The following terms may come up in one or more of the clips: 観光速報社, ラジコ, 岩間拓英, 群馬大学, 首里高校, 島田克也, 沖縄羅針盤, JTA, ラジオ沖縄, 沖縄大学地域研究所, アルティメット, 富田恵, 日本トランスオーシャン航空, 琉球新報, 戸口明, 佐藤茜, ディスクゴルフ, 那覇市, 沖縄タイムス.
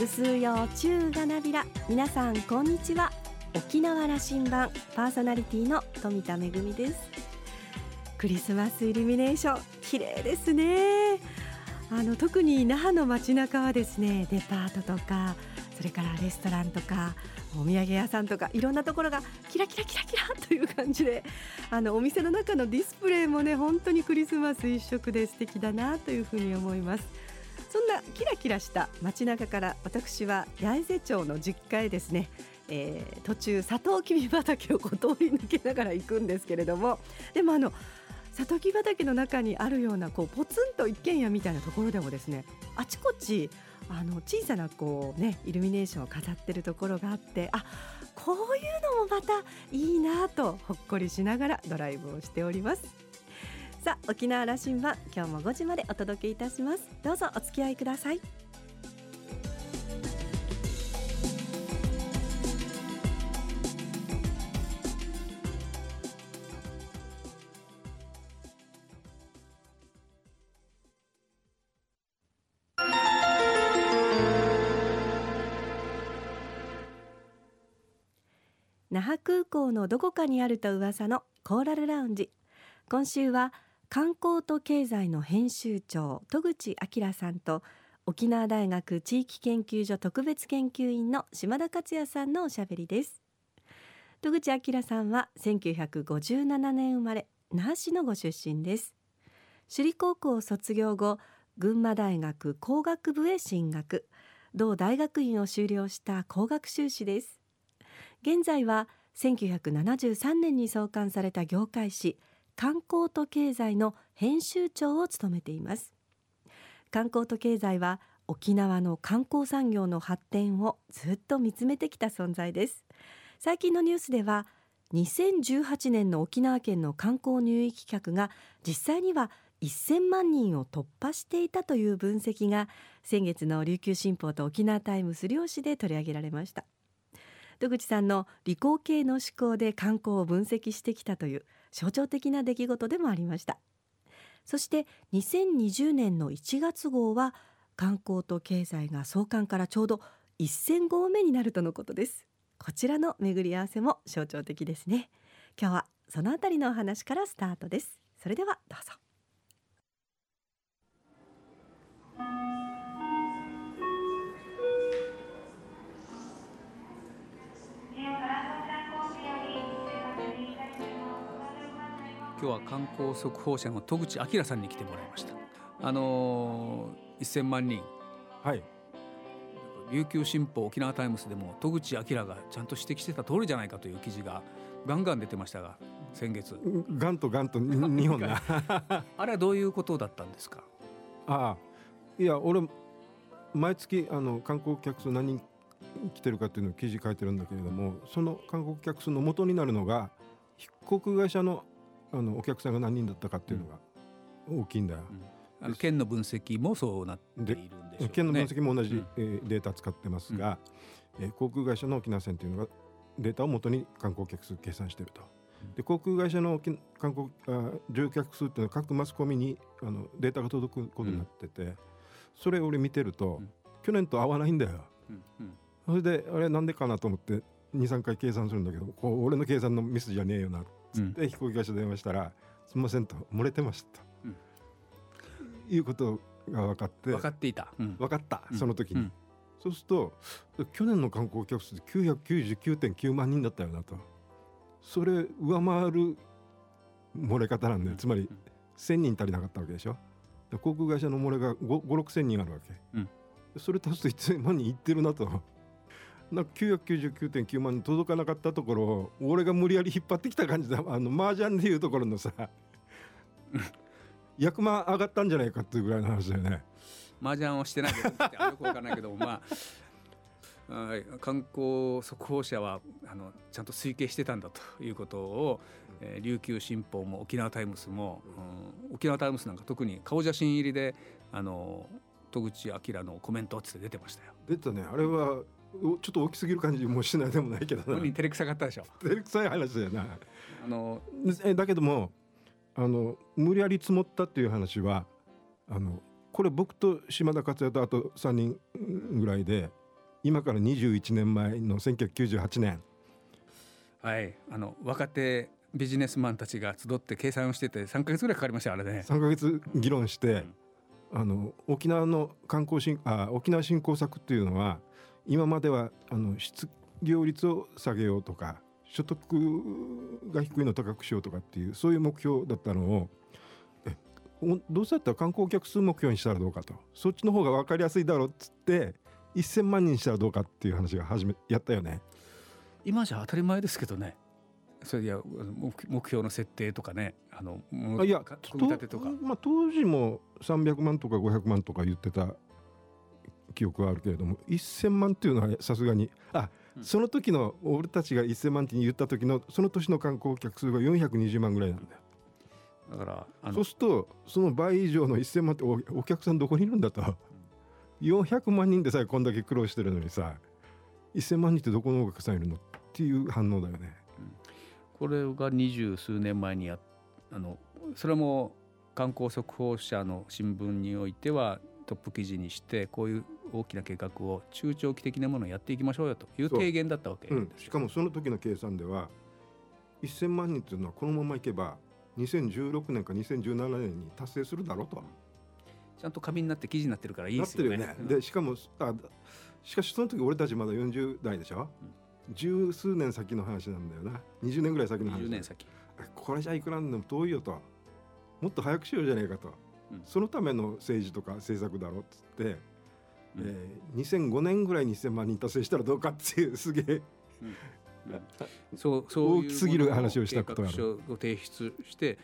うすうようちゅうがなびら、皆さんこんにちは。沖縄羅針盤パーソナリティの富田恵です。クリスマスイルミネーション綺麗ですね。特に那覇の街中はですね、デパートとかそれからレストランとかお土産屋さんとかいろんなところがキラキラキラキラという感じで、お店の中のディスプレイもね、本当にクリスマス一色で素敵だなというふうに思います。そんなキラキラした街中から、私は八重瀬町の実家へですね、途中サトウキビ畑をこう通り抜けながら行くんですけれども、でもサトウキビ畑の中にあるようなこうポツンと一軒家みたいなところでもですね、あちこち小さなこう、ね、イルミネーションを飾ってるところがあって、あ、こういうのもまたいいなとほっこりしながらドライブをしております。さあ、沖縄羅針盤、今日も5時までお届けいたします。どうぞお付き合いください。那覇空港のどこかにあると噂のコーラルラウンジ。今週は観光と経済の編集長戸口明さんと、沖縄大学地域研究所特別研究員の島田克也さんのおしゃべりです。戸口明さんは1957年生まれ、那覇市のご出身です。首里高校を卒業後、群馬大学工学部へ進学、同大学院を修了した工学修士です。現在は1973年に創刊された業界誌観光と経済の編集長を務めています。観光と経済は沖縄の観光産業の発展をずっと見つめてきた存在です。最近のニュースでは、2018年の沖縄県の観光入域客が実際には1000万人を突破していたという分析が、先月の琉球新報と沖縄タイムス両紙で取り上げられました。戸口さんの理工系の思考で観光を分析してきたという象徴的な出来事でもありました。そして2020年の1月号は、観光と経済が創刊からちょうど1000号目になるとのことです。こちらの巡り合わせも象徴的ですね。今日はそのあたりのお話からスタートです。それではどうぞ。今日は観光速報社の戸口明さんに来てもらいました。1000万人、はい、琉球新報、沖縄タイムスでも戸口明がちゃんと指摘してた通りじゃないかという記事がガンガン出てましたが、先月ガンと日本があれはどういうことだったんですか？いや俺毎月観光客数何人来てるかっていうのを記事書いてるんだけれども、その観光客数の元になるのが飛行会社のお客さんが何人だったかっていうのが大きいんだよ、うん、県の分析もそうなっているんでしょうね。県の分析も同じ、データ使ってますが、航空会社の沖縄線というのがデータを元に観光客数計算していると、で航空会社の乗客数っていうのは各マスコミにデータが届くことになってて、それを俺見てると、去年と合わないんだよ、それであれなんでかなと思って 2,3 回計算するんだけど、こう俺の計算のミスじゃねえよなで飛行機会社電話したら、すみませんと、漏れてました、いうことが分かっていた、分かったその時に、そうすると去年の観光客数で 999.9 万人だったよなと、それ上回る漏れ方なんで、つまり1000人足りなかったわけでしょ。航空会社の漏れが 5,6,000 人あるわけ、それ足すと1000万人いってるなと、なんか 999.9 万人届かなかったところを俺が無理やり引っ張ってきた感じだ。麻雀でいうところのさ100万上がったんじゃないかっていうぐらいの話だよね。麻雀をしてないけどよくわからないけどまあ観光速報社はちゃんと推計してたんだということを、琉球新報も沖縄タイムスも、沖縄タイムスなんか特に顔写真入りで戸口明のコメントって出てましたよ。出たね。あれはちょっと大きすぎる感じもしないでもないけどな。本人照れくさかったでしょ。照れくさい話だよなだけども無理やり積もったっていう話はこれ僕と島田克也とあと3人ぐらいで今から21年前の1998年、はい、若手ビジネスマンたちが集って計算をしてて3ヶ月ぐらいかかりましたあれね。3ヶ月議論して、うん、沖縄の沖縄振興策っていうのは今までは失業率を下げようとか所得が低いのを高くしようとかっていうそういう目標だったのをどうせだったら観光客数目標にしたらどうかとそっちの方が分かりやすいだろうっつって1000万人にしたらどうかっていう話がやったよね。今じゃ当たり前ですけどね。それいや目標の設定とかねいや組み立てとかまあ、当時も300万とか500万とか言ってた記憶はあるけれども1000万っていうのはさすがにその時の俺たちが1000万って言った時のその年の観光客数が420万ぐらいなんだよ。だからそうするとその倍以上の1000万って お客さんどこにいるんだと、うん、400万人でさえこんだけ苦労してるのにさ1000万人ってどこのお客さんいるのっていう反応だよね、うん、これが20数年前にそれも観光速報社の新聞においてはトップ記事にしてこういう大きな計画を中長期的なものをやっていきましょうよという提言だったわけです、うん、しかもその時の計算では1000万人というのはこのままいけば2016年か2017年に達成するだろうとちゃんと紙になって記事になってるからいいですよ ね、 なってるよね。でしかしその時俺たちまだ40代でしょ、うん、十数年先の話なんだよな20年ぐらい先の話20年先これじゃいくらんでも遠いよともっと早くしようじゃねえかと、うん、そのための政治とか政策だろうっつって、うん2005年ぐらいに1000万人達成したらどうかっていうすげえ、うんそういう大きすぎる話をしたことがある。計画書を提出して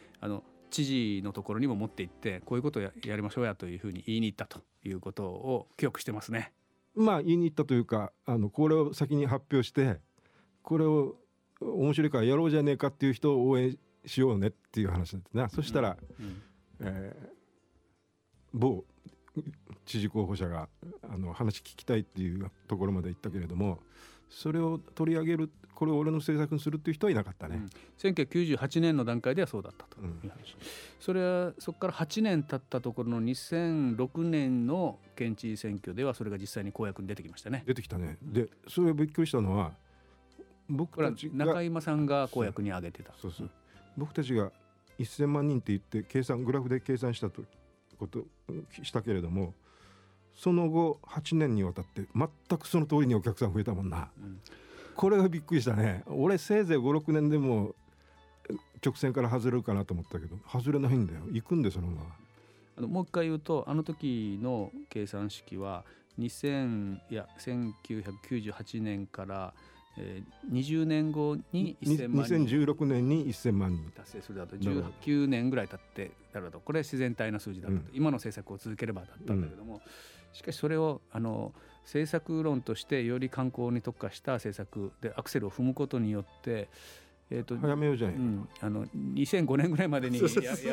知事のところにも持って行ってこういうことを やりましょうやというふうに言いに行ったということを記憶してますね。まあ言いに行ったというかこれを先に発表してこれを面白いからやろうじゃねえかっていう人を応援しようねっていう話だったな。そしたら、某知事候補者が話聞きたいっていうところまで行ったけれどもそれを取り上げるこれを俺の政策にするっていう人はいなかったね、うん、1998年の段階ではそうだったという話、うん、それはそこから8年経ったところの2006年の県知事選挙ではそれが実際に公約に出てきましたね。出てきたね。でそれびっくりしたのは僕たちが中山さんが公約に挙げてたそう、うん、僕たちが1000万人って言ってグラフで計算したとことしたけれどもその後8年にわたって全くその通りにお客さん増えたもんな、うん、これがびっくりしたね。俺せいぜい 5,6 年でも直線から外れるかなと思ったけど外れないんだよ。行くんでそのままもう一回言うと時の計算式は1998年から20年後に1000万人2016年に1000万人達成するだと19年ぐらい経ってだろうとこれ自然体な数字だったと、うん、今の政策を続ければだったんだけども、うん、しかしそれを政策論としてより観光に特化した政策でアクセルを踏むことによって、早めようじゃないか、うん、2005年ぐらいまでに や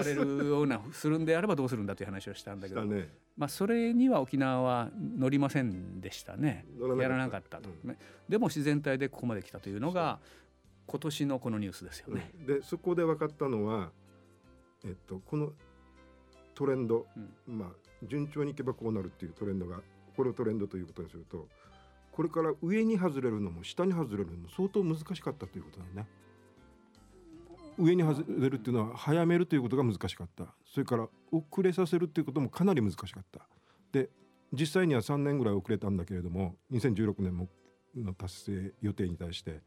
れるようなするんであればどうするんだという話をしたんだけど、ねまあ、それには沖縄は乗りませんでしたね。やらなかったと、うん、でも自然体でここまで来たというのが今年のこのニュースですよね、うん、でそこで分かったのは、このトレンド、うんまあ、順調にいけばこうなるっていうトレンドがこれをトレンドということにするとこれから上に外れるのも下に外れるのも相当難しかったということだよね。上に外れるっていうのは早めるということが難しかった。それから遅れさせるっていうこともかなり難しかった。で実際には3年ぐらい遅れたんだけれども2016年の達成予定に対して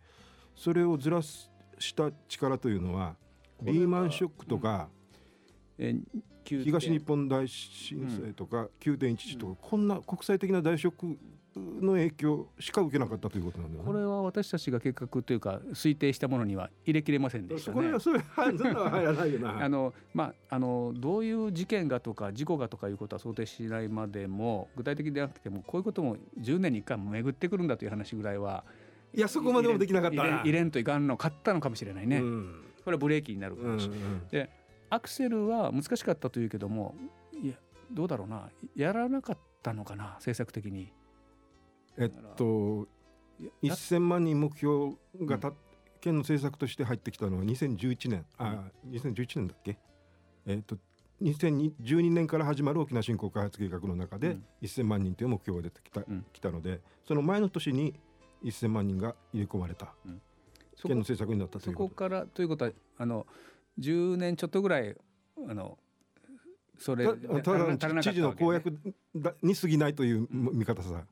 それをずらした力というのはリーマンショックとか東日本大震災とか 9.11 とかこんな国際的な大ショックの影響しか受けなかったということなんだよね。これは私たちが計画というか推定したものには入れきれませんでしたね。それは入らないよなどういう事件がとか事故がとかいうことは想定しないまでも具体的でなくてもこういうことも10年に1回も巡ってくるんだという話ぐらいはいやそこまでもできなかったな。入れんといかんの買ったのかもしれないね、うん、これはブレーキになる話、うんうん、でアクセルは難しかったというけどもいやどうだろうなやらなかったのかな政策的に1000万人目標が県の政策として入ってきたのは2011年だっけ、2012年から始まる沖縄振興開発計画の中で1000万人という目標が出てきたので、その前の年に1000万人が入れ込まれた、県の政策になったということ。そこからということは10年ちょっとぐらいそれただ知事の公約に過ぎないという見方さ、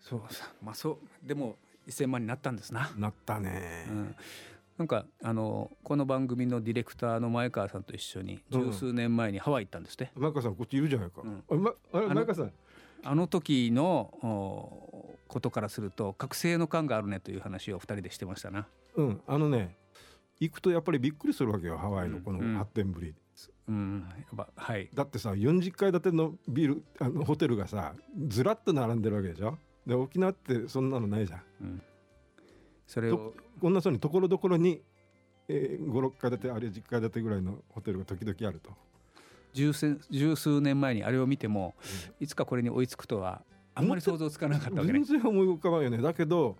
そうさ、まあそうでも1000万になったんですな。なったね、うん、なんかこの番組のディレクターの前川さんと一緒に十数年前にハワイ行ったんですね。前川さんこっちいるじゃないか、うん、あれ前川さんあの時のことからすると覚醒の感があるねという話を2人でしてましたな。うん行くとやっぱりびっくりするわけよ、ハワイのこの発展ぶり、はい、だってさ40階建てのビルホテルがさずらっと並んでるわけでしょ。で沖縄ってそんなのないじゃん、うん、それをこんなそうにところどころに、5、6階建てあるいは10階建てぐらいのホテルが時々あると。十数年前にあれを見ても、うん、いつかこれに追いつくとはあんまり想像つかなかったわけね。全然思い浮かばんよね。だけど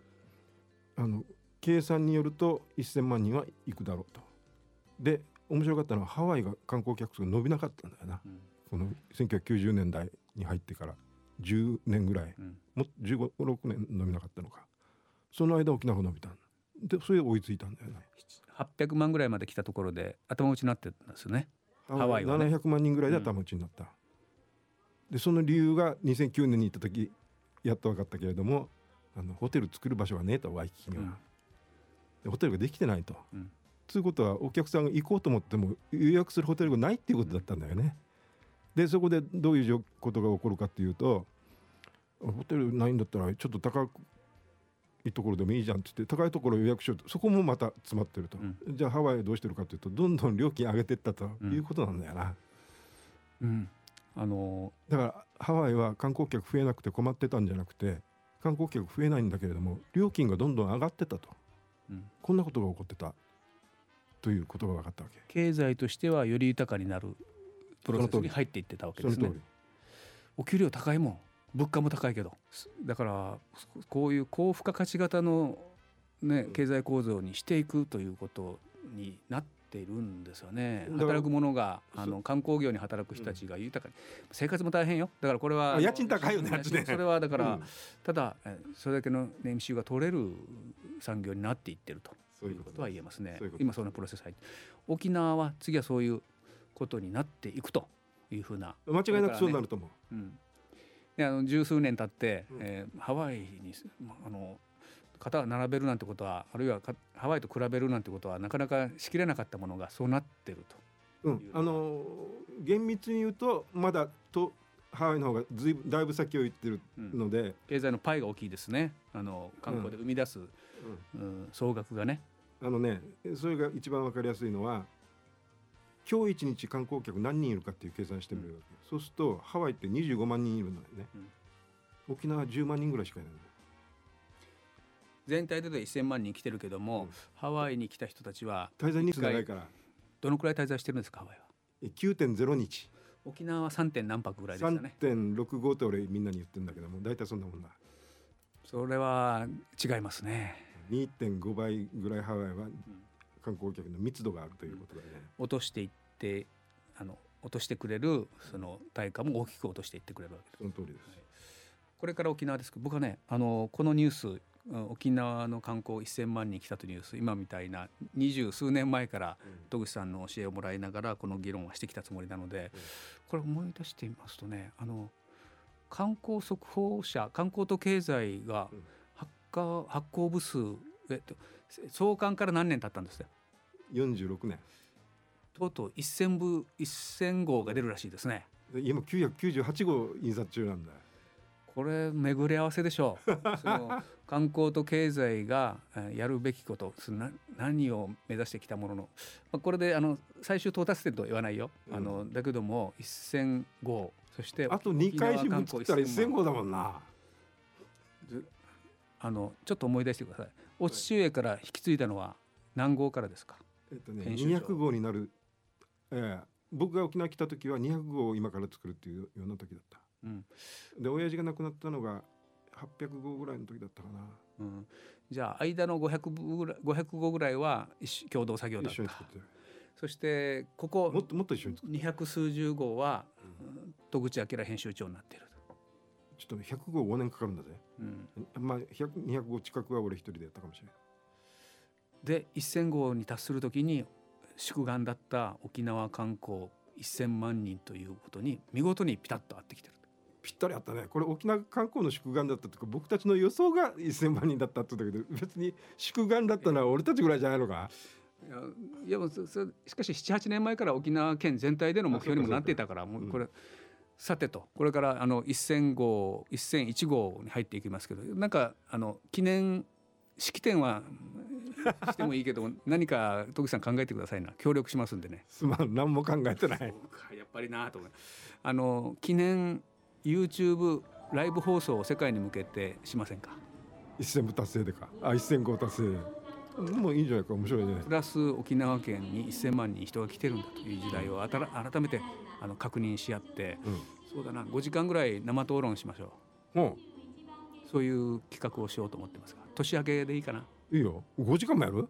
計算によると1000万人は行くだろうと。で面白かったのはハワイが観光客数が伸びなかったんだよな、うん、この1990年代に入ってから10年ぐらい、うん、もっと15、6年伸びなかったのか。その間沖縄が伸びたんで、それで追いついたんだよね。800万ぐらいまで来たところで頭打ちになってたんですよね、ハワイはね。700万人ぐらいで頭打ちになった、うん、でその理由が2009年に行った時やっと分かったけれども、ホテル作る場所はねえと、ワイキキには、うん、でホテルができてないと、うん、ということはお客さんが行こうと思っても予約するホテルがないっていうことだったんだよね、うん、でそこでどういうことが起こるかっていうと、ホテルないんだったらちょっと高いところでもいいじゃんって言って高いところを予約しようと、そこもまた詰まってると、うん、じゃあハワイどうしてるかというとどんどん料金上げていったということなんだよな、うんうんだからハワイは観光客増えなくて困ってたんじゃなくて、観光客増えないんだけれども料金がどんどん上がってたと、うん、こんなことが起こってたということが分かったわけ。経済としてはより豊かになるプロセスに入っていってたわけですね。お給料高いもん、物価も高いけど、だからこういう高付加価値型の、ね、経済構造にしていくということになっているんですよね。働く者が観光業に働く人たちが豊かに、生活も大変よ。だからこれは家賃高いよね、それはだから、うん、ただそれだけの年収が取れる産業になっていってるということは言えますね。そういうことです。今そのプロセス入って沖縄は次はそういうことになっていくというふうな、間違いなくそうなると思う、うんで十数年経って、ハワイに肩を並べるなんてことは、あるいはハワイと比べるなんてことはなかなかしきれなかったものがそうなってると、うん、厳密に言うとまだハワイの方がだいぶ先を行ってるので、うん、経済のパイが大きいですね。観光で生み出す、総額がね。それが一番わかりやすいのは、今日一日観光客何人いるかっていう計算してみるわけ、そうするとハワイって25万人いるんだよね、沖縄は10万人ぐらいしかいない。全体で1000万人来てるけども、ハワイに来た人たちは滞在日数長いから。どのくらい滞在してるんですか、ハワイは。 9.0 日。沖縄は 3. 何泊ぐらいでしたね。 3.65 って俺みんなに言ってるんだけども、大体そんなもんだ。それは違いますね。 2.5 倍ぐらいハワイは観光客の密度があるということだね。落としていって落としてくれるその対価も大きく落としていってくれるわけです。その通りです、はい、これから沖縄ですけど、僕はねこのニュース、沖縄の観光1000万人来たというニュース、今みたいな20数年前から戸口さんの教えをもらいながらこの議論はしてきたつもりなので、これ思い出してみますとね、観光速報社、観光と経済が発行部数創刊から何年経ったんですよ。46年。とうとう1000部1000号が出るらしいですね。今998号印刷中なんだ。これ巡り合わせでしょうその観光と経済がやるべきこと、何を目指してきたものの、まあ、これで最終到達点とは言わないよ、だけども1000号、そしてあと2回新聞作ったら1000号だもんな。ちょっと思い出してください。お父上から引き継いだのは何号からですか。200号になる、僕が沖縄来た時は200号を今から作るっていうような時だった、で親父が亡くなったのが800号ぐらいの時だったかな、じゃあ間の500号ぐらいは共同作業だった。一緒に作ってる。そしてここ200数十号は戸口明編集長になっている。ちょっと100号5年かかるんだぜ、まあ、100、200号近くは俺一人でやったかもしれない。で1000号に達するときに祝願だった沖縄観光1000万人ということに見事にピタッと合ってきてる。ぴったりあったね。これ沖縄観光の祝願だったとか僕たちの予想が1000万人だったって言ったけど、別に祝願だったのは俺たちぐらいじゃないのか。いや、しかし 7,8 年前から沖縄県全体での目標にもなっていたから、もうこれ、さてとこれから1000号1001号に入っていきますけど、なんか記念式典はしてもいいけど何か戸口さん考えてくださいな、協力しますんでね。すまん、何も考えてない。そうか、やっぱりなと思う。記念YouTube ライブ放送を世界に向けてしませんか。1000部達成でか、1000号達成でもういいんじゃないか。面白いね。プラス沖縄県に1000万人人が来てるんだという時代を改めて確認し合って、そうだな、5時間ぐらい生討論しましょう、そういう企画をしようと思ってますが、年明けでいいかな。いいよ。5時間もやる。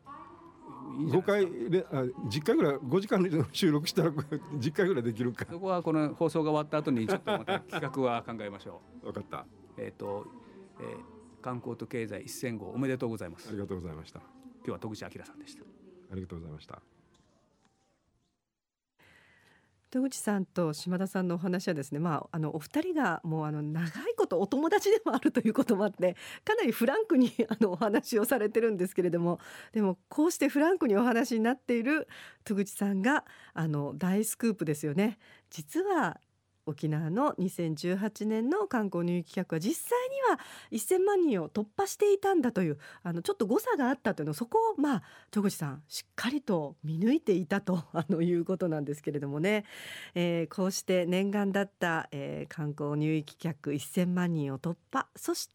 5回で10回ぐらい5時間で収録したら10回ぐらいできるか。そこはこの放送が終わった後にちょっとまた企画は考えましょう。分かった。観光と経済1000号おめでとうございます。ありがとうございました。今日は戸口明さんでした。ありがとうございました。戸口さんと島田さんのお話はですね、お二人がもう長いことお友達でもあるということもあって、かなりフランクにお話をされてるんですけれども、でもこうしてフランクにお話になっている戸口さんが大スクープですよね。実は沖縄の2018年の観光入域企画は実際には1000万人を突破していたんだというちょっと誤差があったというの、そこを戸口さんしっかりと見抜いていたということなんですけれどもね、こうして念願だった、観光入域客1000万人を突破、そし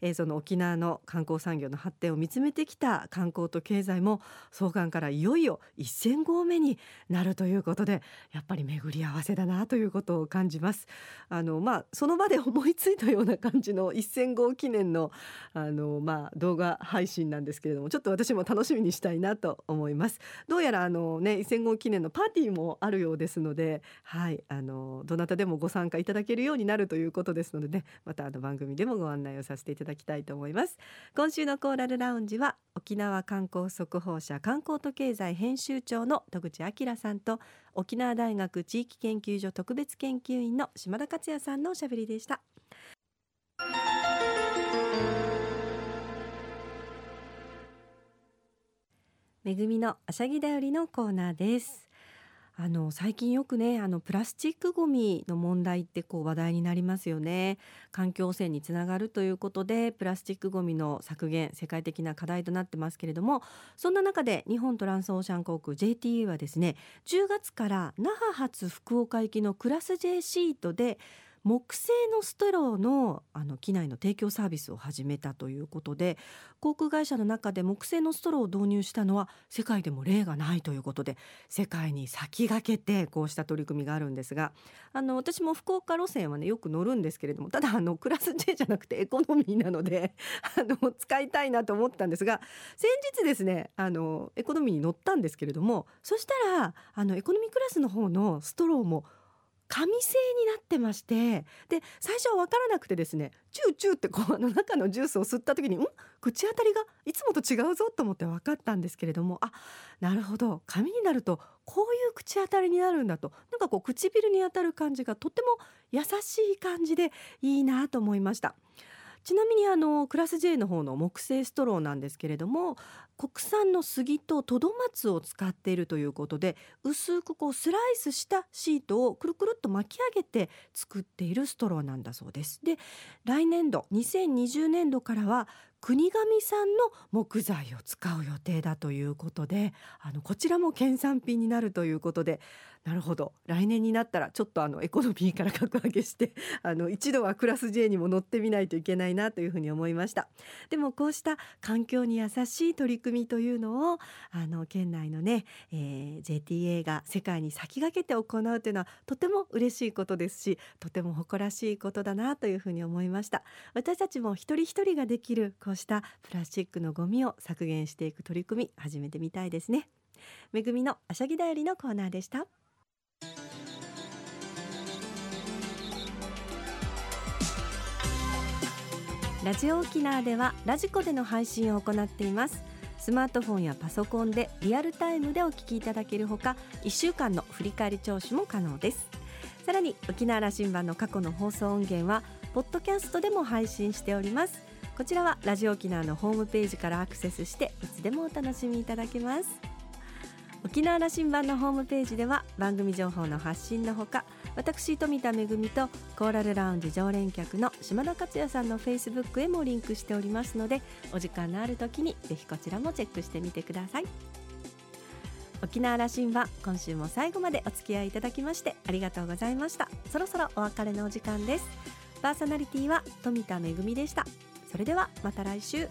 て、その沖縄の観光産業の発展を見つめてきた観光と経済も創刊からいよいよ1000号目になるということで、やっぱり巡り合わせだなということを感じます。その場で思いついたような感じの1000号記念の、動画配信なんですけれども、ちょっと私も楽しみにしたいなと思います。どうやら1000号記念のパーティーもあるようですので、はい、どなたでもご参加いただけるようになるということですのでね、また番組でもご案内をさせていただきたいと思います。今週のコーラルラウンジは沖縄観光速報社観光と経済編集長の戸口明さんと、沖縄大学地域研究所特別研究員の島田克也さんのおしゃべりでした。めぐみのあしゃぎだよりのコーナーです。最近よくね、プラスチックごみの問題って話題になりますよね。環境汚染につながるということで、プラスチックごみの削減、世界的な課題となってますけれども、そんな中で日本トランスオーシャン航空 JTA はですね、10月から那覇発福岡行きのクラス J シートで木製のストローの機内の提供サービスを始めたということで、航空会社の中で木製のストローを導入したのは世界でも例がないということで、世界に先駆けてこうした取り組みがあるんですが、私も福岡路線はね、よく乗るんですけれども、ただクラス J じゃなくてエコノミーなので使いたいなと思ったんですが、先日ですね、エコノミーに乗ったんですけれども、そしたらエコノミークラスの方のストローも紙製になってまして、で最初は分からなくてですね、チューチューって中のジュースを吸った時に口当たりがいつもと違うぞと思って分かったんですけれども、なるほど、紙になるとこういう口当たりになるんだと、なんか唇に当たる感じがとっても優しい感じでいいなと思いました。ちなみにクラス J の方の木製ストローなんですけれども、国産の杉とトドマツを使っているということで、薄くスライスしたシートをくるくるっと巻き上げて作っているストローなんだそうです。で、来年度2020年度からは国神産の木材を使う予定だということで、こちらも県産品になるということで、なるほど、来年になったらちょっとエコノミーから格上げして一度はクラス J にも乗ってみないといけないなというふうに思いました。でもこうした環境に優しい取り組みというのを県内のね、JTA が世界に先駆けて行うというのはとても嬉しいことですし、とても誇らしいことだなというふうに思いました。私たちも一人一人ができるこうしたプラスチックのゴミを削減していく取り組み、始めてみたいですね。めぐみのあしゃぎだよりのコーナーでした。ラジオ沖縄ではラジコでの配信を行っています。スマートフォンやパソコンでリアルタイムでお聞きいただけるほか、1週間の振り返り聴取も可能です。さらに沖縄羅針盤の過去の放送音源はポッドキャストでも配信しております。こちらはラジオ沖縄のホームページからアクセスしていつでもお楽しみいただけます。沖縄羅針盤のホームページでは番組情報の発信のほか、私富田恵とコーラルラウンジ常連客の島田克也さんの Facebook へもリンクしておりますので、お時間のある時にぜひこちらもチェックしてみてください。沖縄羅針盤、今週も最後までお付き合いいただきましてありがとうございました。そろそろお別れのお時間です。パーソナリティは富田恵でした。それではまた来週。